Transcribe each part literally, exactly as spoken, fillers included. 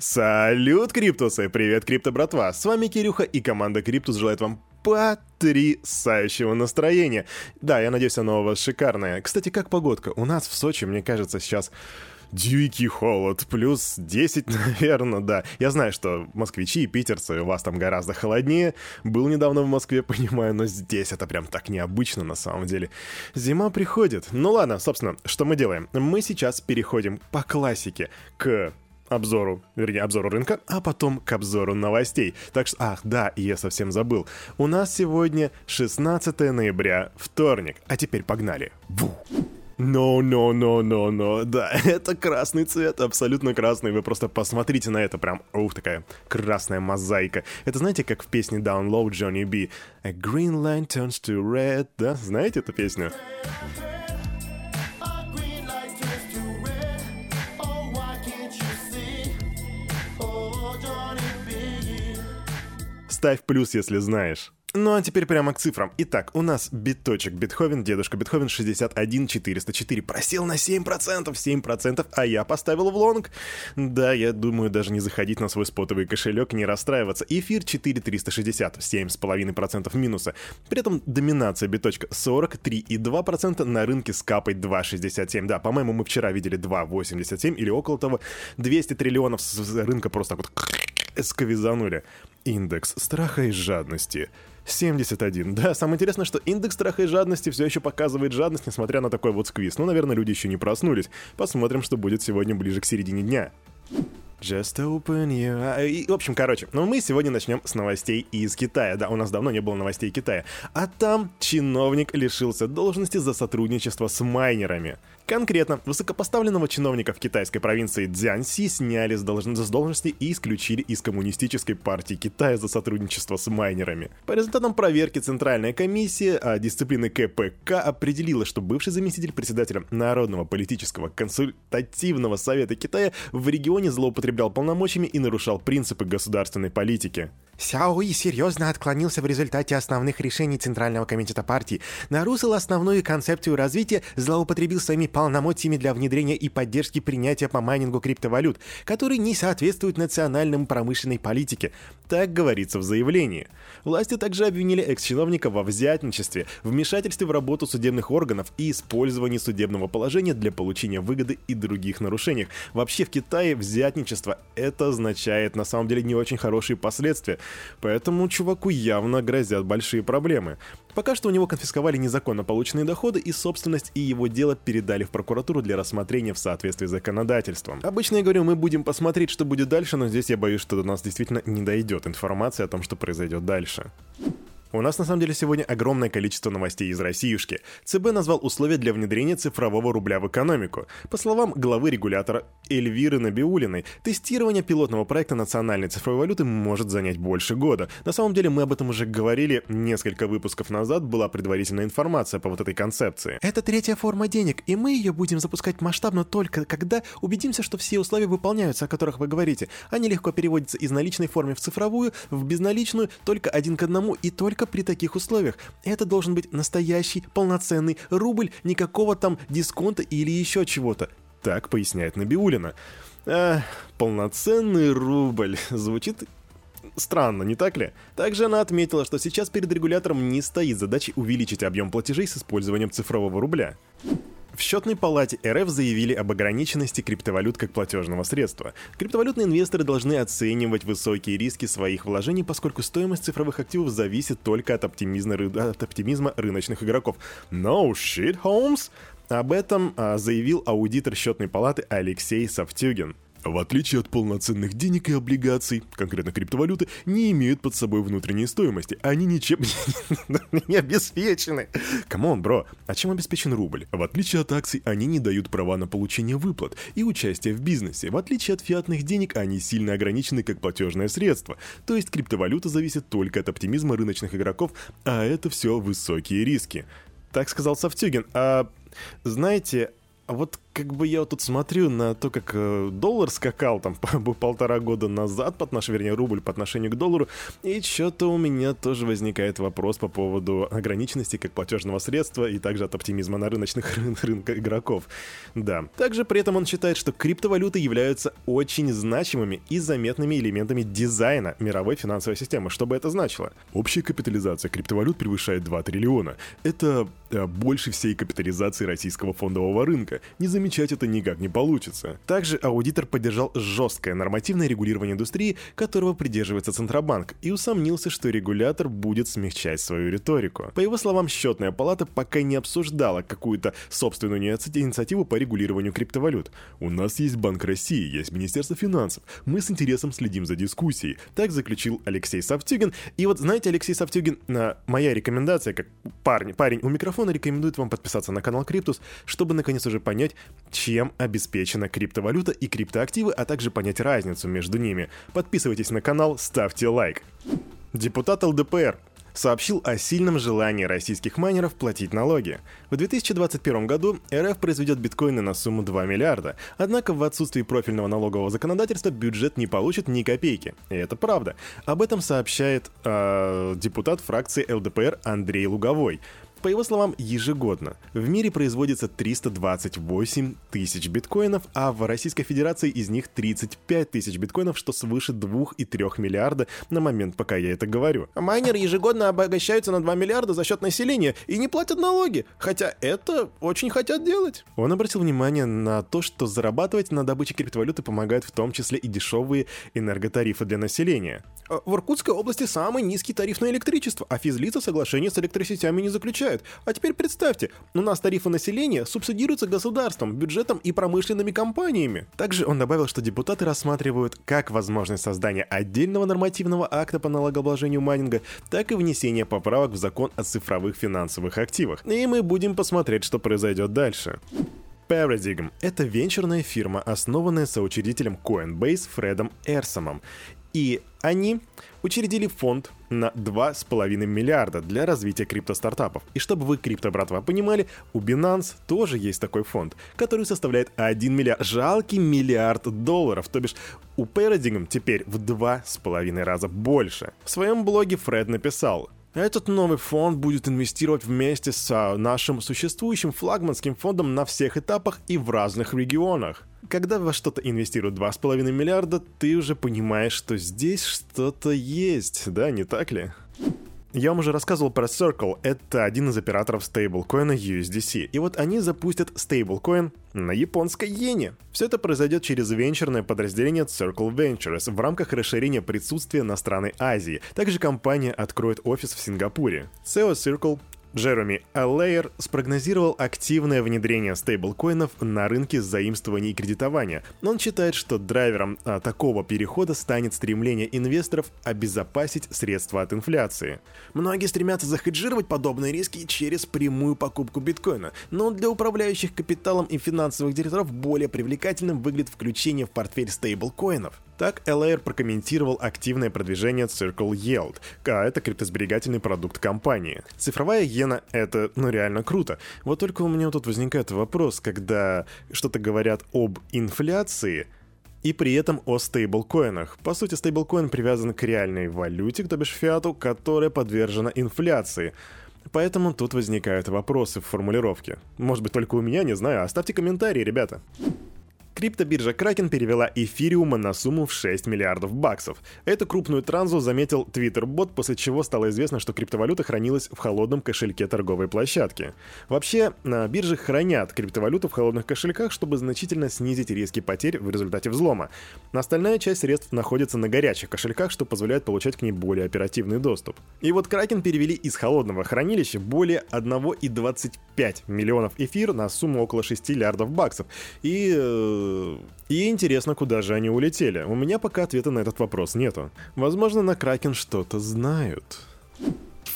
Салют, Криптусы! Привет, крипто-братва! С вами Кирюха, и команда Криптус желает вам потрясающего настроения. Да, я надеюсь, оно у вас шикарное. Кстати, как погодка? У нас в Сочи, мне кажется, сейчас дикий холод, плюс десять, наверное, да. Я знаю, что москвичи и питерцы, у вас там гораздо холоднее. Был недавно в Москве, понимаю, но здесь это прям так необычно на самом деле. Зима приходит. Ну ладно, собственно, что мы делаем? Мы сейчас переходим по классике к обзору, вернее, обзору рынка, а потом к обзору новостей. Так что, ах, да, я совсем забыл. У нас сегодня шестнадцатое ноября, вторник. А теперь погнали. Бу! No, no, no, no, no. Да, это красный цвет, абсолютно красный. Вы просто посмотрите на это, прям, ух, такая красная мозаика. Это знаете, как в песне Down Low Johnny B? A green line turns to red, да? Знаете эту песню? Ставь плюс, если знаешь. Ну а теперь прямо к цифрам. Итак, у нас биточек Бетховен, дедушка Бетховен шестьдесят один тысяча четыреста четыре. Просел на семь процентов, семь процентов, а я поставил в лонг. Да, я думаю, даже не заходить на свой спотовый кошелек, не расстраиваться. Эфир четыре тысячи триста шестьдесят, семь целых пять десятых процента минуса. При этом доминация биточка сорок три целых две десятых процента, на рынке с капой два целых шестьдесят семь сотых. Да, по-моему, мы вчера видели два целых восемьдесят семь сотых или около того. двести триллионов с рынка просто так вот сковизанули. Индекс страха и жадности семьдесят один. Да, самое интересное, что индекс страха и жадности все еще показывает жадность, несмотря на такой вот сквиз. Ну, наверное, люди еще не проснулись. Посмотрим, что будет сегодня ближе к середине дня. Just open your... И, в общем, короче, ну мы сегодня начнем с новостей из Китая. Да, у нас давно не было новостей Китая. А там чиновник лишился должности за сотрудничество с майнерами. Конкретно, высокопоставленного чиновника в китайской провинции Цзянси сняли с, долж... с должности и исключили из Коммунистической партии Китая за сотрудничество с майнерами. По результатам проверки Центральная комиссия дисциплины КПК определила, что бывший заместитель председателя Народного политического консультативного совета Китая в регионе злоупотреблял полномочиями и нарушал принципы государственной политики. Сяои серьезно отклонился в результате основных решений Центрального комитета партии, нарушил основную концепцию развития, злоупотребил своими полномочиями для внедрения и поддержки принятия по майнингу криптовалют, которые не соответствуют национальному промышленной политике. Так говорится в заявлении. Власти также обвинили экс-чиновника во взятничестве, вмешательстве в работу судебных органов и использовании судебного положения для получения выгоды и других нарушениях. Вообще в Китае взятничество это означает на самом деле не очень хорошие последствия, поэтому чуваку явно грозят большие проблемы. Пока что у него конфисковали незаконно полученные доходы и собственность, и его дело передали в прокуратуру для рассмотрения в соответствии с законодательством. Обычно я говорю, мы будем посмотреть, что будет дальше, но здесь я боюсь, что до нас действительно не дойдет информация о том, что произойдет дальше. У нас на самом деле сегодня огромное количество новостей из Россиюшки. ЦБ назвал условия для внедрения цифрового рубля в экономику. По словам главы регулятора Эльвиры Набиуллиной, тестирование пилотного проекта национальной цифровой валюты может занять больше года. На самом деле мы об этом уже говорили несколько выпусков назад, была предварительная информация по вот этой концепции. Это третья форма денег, и мы ее будем запускать масштабно только когда убедимся, что все условия выполняются, о которых вы говорите. Они легко переводятся из наличной формы в цифровую, в безналичную, только один к одному и только при таких условиях. Это должен быть настоящий, полноценный рубль, никакого там дисконта или еще чего-то. Так поясняет Набиуллина. А, полноценный рубль. Звучит странно, не так ли? Также она отметила, что сейчас перед регулятором не стоит задача увеличить объем платежей с использованием цифрового рубля. В счетной палате РФ заявили об ограниченности криптовалют как платежного средства. Криптовалютные инвесторы должны оценивать высокие риски своих вложений, поскольку стоимость цифровых активов зависит только от оптимизма, от оптимизма рыночных игроков. No shit, Holmes! Об этом заявил аудитор счетной палаты Алексей Савтюгин. В отличие от полноценных денег и облигаций, конкретно криптовалюты, не имеют под собой внутренней стоимости. Они ничем не обеспечены. Камон, бро, а чем обеспечен рубль? В отличие от акций, они не дают права на получение выплат и участие в бизнесе. В отличие от фиатных денег, они сильно ограничены как платежное средство. То есть криптовалюта зависит только от оптимизма рыночных игроков, а это все высокие риски. Так сказал Савтюгин. А знаете, а вот как бы я вот тут смотрю на то, как доллар скакал там полтора года назад, по отношению, вернее, рубль по отношению к доллару, и что-то у меня тоже возникает вопрос по поводу ограниченности как платежного средства и также от оптимизма на рыночных рын- рынках игроков. Да. Также при этом он считает, что криптовалюты являются очень значимыми и заметными элементами дизайна мировой финансовой системы. Что бы это значило? Общая капитализация криптовалют превышает два триллиона. Это больше всей капитализации российского фондового рынка. Не замечать это никак не получится. Также аудитор поддержал жесткое нормативное регулирование индустрии, которого придерживается Центробанк, и усомнился, что регулятор будет смягчать свою риторику. По его словам, счетная палата пока не обсуждала какую-то собственную инициативу по регулированию криптовалют. «У нас есть Банк России, есть Министерство финансов. Мы с интересом следим за дискуссией», — так заключил Алексей Савтюгин. И вот, знаете, Алексей Савтюгин, моя рекомендация, как парень, парень у микрофона, рекомендует вам подписаться на канал Криптус, чтобы наконец уже понять, чем обеспечена криптовалюта и криптоактивы, а также понять разницу между ними. Подписывайтесь на канал, ставьте лайк. Депутат ЛДПР сообщил о сильном желании российских майнеров платить налоги. В две тысячи двадцать первом году РФ произведет биткоины на сумму два миллиарда, однако в отсутствии профильного налогового законодательства бюджет не получит ни копейки. И это правда. Об этом сообщает э, депутат фракции ЛДПР Андрей Луговой. По его словам, ежегодно в мире производится триста двадцать восемь тысяч биткоинов, а в Российской Федерации из них тридцать пять тысяч биткоинов, что свыше два и три миллиарда на момент, пока я это говорю. Майнеры ежегодно обогащаются на два миллиарда за счет населения и не платят налоги, хотя это очень хотят делать. Он обратил внимание на то, что зарабатывать на добыче криптовалюты помогают в том числе и дешевые энерготарифы для населения. В Иркутской области самый низкий тариф на электричество, а физлица соглашение с электросетями не заключает. А теперь представьте, у нас тарифы населения субсидируются государством, бюджетом и промышленными компаниями. Также он добавил, что депутаты рассматривают как возможность создания отдельного нормативного акта по налогообложению майнинга, так и внесение поправок в закон о цифровых финансовых активах. И мы будем посмотреть, что произойдет дальше. Paradigm — это венчурная фирма, основанная соучредителем Coinbase Фредом Эрсомом. И они учредили фонд на два и пять миллиарда для развития крипто-стартапов. И чтобы вы, крипто-братва, понимали, у Binance тоже есть такой фонд, который составляет один миллиард, жалкий миллиард долларов, то бишь у Paradigm теперь в два и пять раза больше. В своем блоге Фред написал: «Этот новый фонд будет инвестировать вместе с нашим существующим флагманским фондом на всех этапах и в разных регионах». Когда во что-то инвестируют два и пять миллиарда, ты уже понимаешь, что здесь что-то есть, да, не так ли? Я вам уже рассказывал про Circle, это один из операторов стейблкоина ю эс ди си, и вот они запустят стейблкоин на японской иене. Все это произойдет через венчурное подразделение Circle Ventures в рамках расширения присутствия на страны Азии. Также компания откроет офис в Сингапуре. си и о Circle Джереми Аллейер спрогнозировал активное внедрение стейблкоинов на рынке заимствования и кредитования. Он считает, что драйвером а, такого перехода станет стремление инвесторов обезопасить средства от инфляции. Многие стремятся захеджировать подобные риски через прямую покупку биткоина, но для управляющих капиталом и финансовых директоров более привлекательным выглядит включение в портфель стейблкоинов. Так, Эллер прокомментировал активное продвижение Circle Yield, а это криптосберегательный продукт компании. Цифровая иена — это, ну, реально круто. Вот только у меня тут возникает вопрос, когда что-то говорят об инфляции и при этом о стейблкоинах. По сути, стейблкоин привязан к реальной валюте, то бишь фиату, которая подвержена инфляции. Поэтому тут возникают вопросы в формулировке. Может быть, только у меня, не знаю. Оставьте комментарии, ребята. Криптобиржа Kraken перевела эфириума на сумму в шесть миллиардов баксов. Эту крупную транзу заметил Twitter-бот, после чего стало известно, что криптовалюта хранилась в холодном кошельке торговой площадки. Вообще, биржи хранят криптовалюту в холодных кошельках, чтобы значительно снизить риски потерь в результате взлома. Остальная часть средств находится на горячих кошельках, что позволяет получать к ней более оперативный доступ. И вот Kraken перевели из холодного хранилища более одна целая двадцать пять сотых миллионов эфир на сумму около шесть миллиардов баксов. И... И интересно, куда же они улетели? У меня пока ответа на этот вопрос нету. Возможно, на Kraken что-то знают.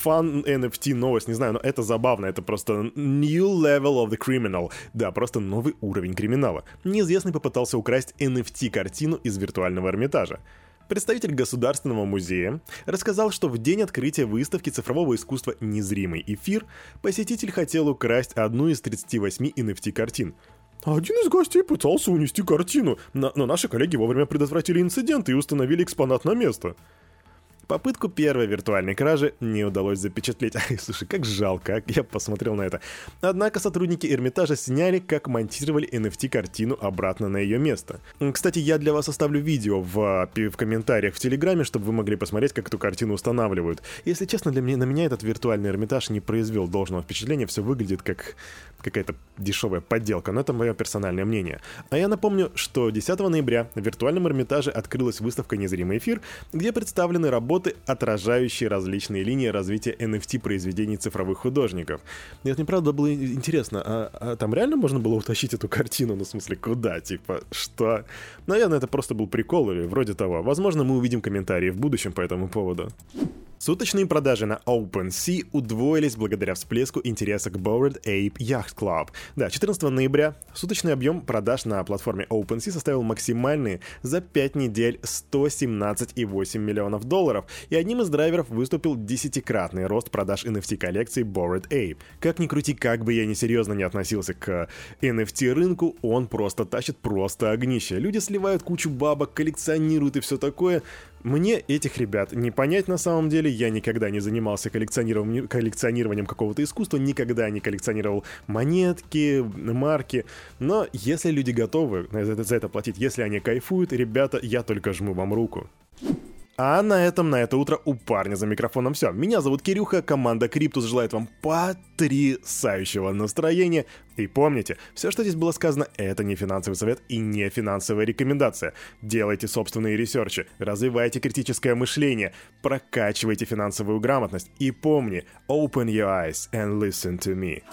Фан эн эф ти новость, не знаю, но это забавно, это просто new level of the criminal. Да, просто новый уровень криминала. Неизвестный попытался украсть эн эф ти-картину из виртуального Эрмитажа. Представитель Государственного музея рассказал, что в день открытия выставки цифрового искусства «Незримый эфир» посетитель хотел украсть одну из тридцати восьми эн эф ти-картин. Один из гостей пытался унести картину, но наши коллеги вовремя предотвратили инцидент и установили экспонат на место. Попытку первой виртуальной кражи не удалось запечатлеть. Ай, слушай, как жалко, я посмотрел на это. Однако сотрудники Эрмитажа сняли, как монтировали эн эф ти-картину обратно на ее место. Кстати, я для вас оставлю видео в, в комментариях в Телеграме, чтобы вы могли посмотреть, как эту картину устанавливают. Если честно, для меня, на меня этот виртуальный Эрмитаж не произвел должного впечатления. Все выглядит как какая-то дешевая подделка, но это мое персональное мнение. А я напомню, что десятого ноября в виртуальном Эрмитаже открылась выставка «Незримый эфир», где представлены работы, отражающие различные линии развития эн эф ти-произведений цифровых художников. Нет, мне правда было интересно, а, а там реально можно было утащить эту картину? Ну, в смысле, куда? Типа, что? Наверное, это просто был прикол или вроде того. Возможно, мы увидим комментарии в будущем по этому поводу. Суточные продажи на OpenSea удвоились благодаря всплеску интереса к Bored Ape Yacht Club. Да, четырнадцатого ноября суточный объем продаж на платформе OpenSea составил максимальные за пять недель сто семнадцать целых восемь десятых миллиона долларов, и одним из драйверов выступил десятикратный рост продаж эн эф ти-коллекции Bored Ape. Как ни крути, как бы я несерьезно не относился к эн эф ти-рынку, он просто тащит просто огнище. Люди сливают кучу бабок, коллекционируют и все такое. Мне этих ребят не понять на самом деле, я никогда не занимался коллекционированием, коллекционированием какого-то искусства, никогда не коллекционировал монетки, марки, но если люди готовы за это платить, если они кайфуют, ребята, я только жму вам руку. А на этом на это утро у парня за микрофоном все. Меня зовут Кирюха, команда Криптус желает вам потрясающего настроения. И помните, все, что здесь было сказано, это не финансовый совет и не финансовая рекомендация. Делайте собственные ресерчи, развивайте критическое мышление, прокачивайте финансовую грамотность. И помни, open your eyes and listen to me.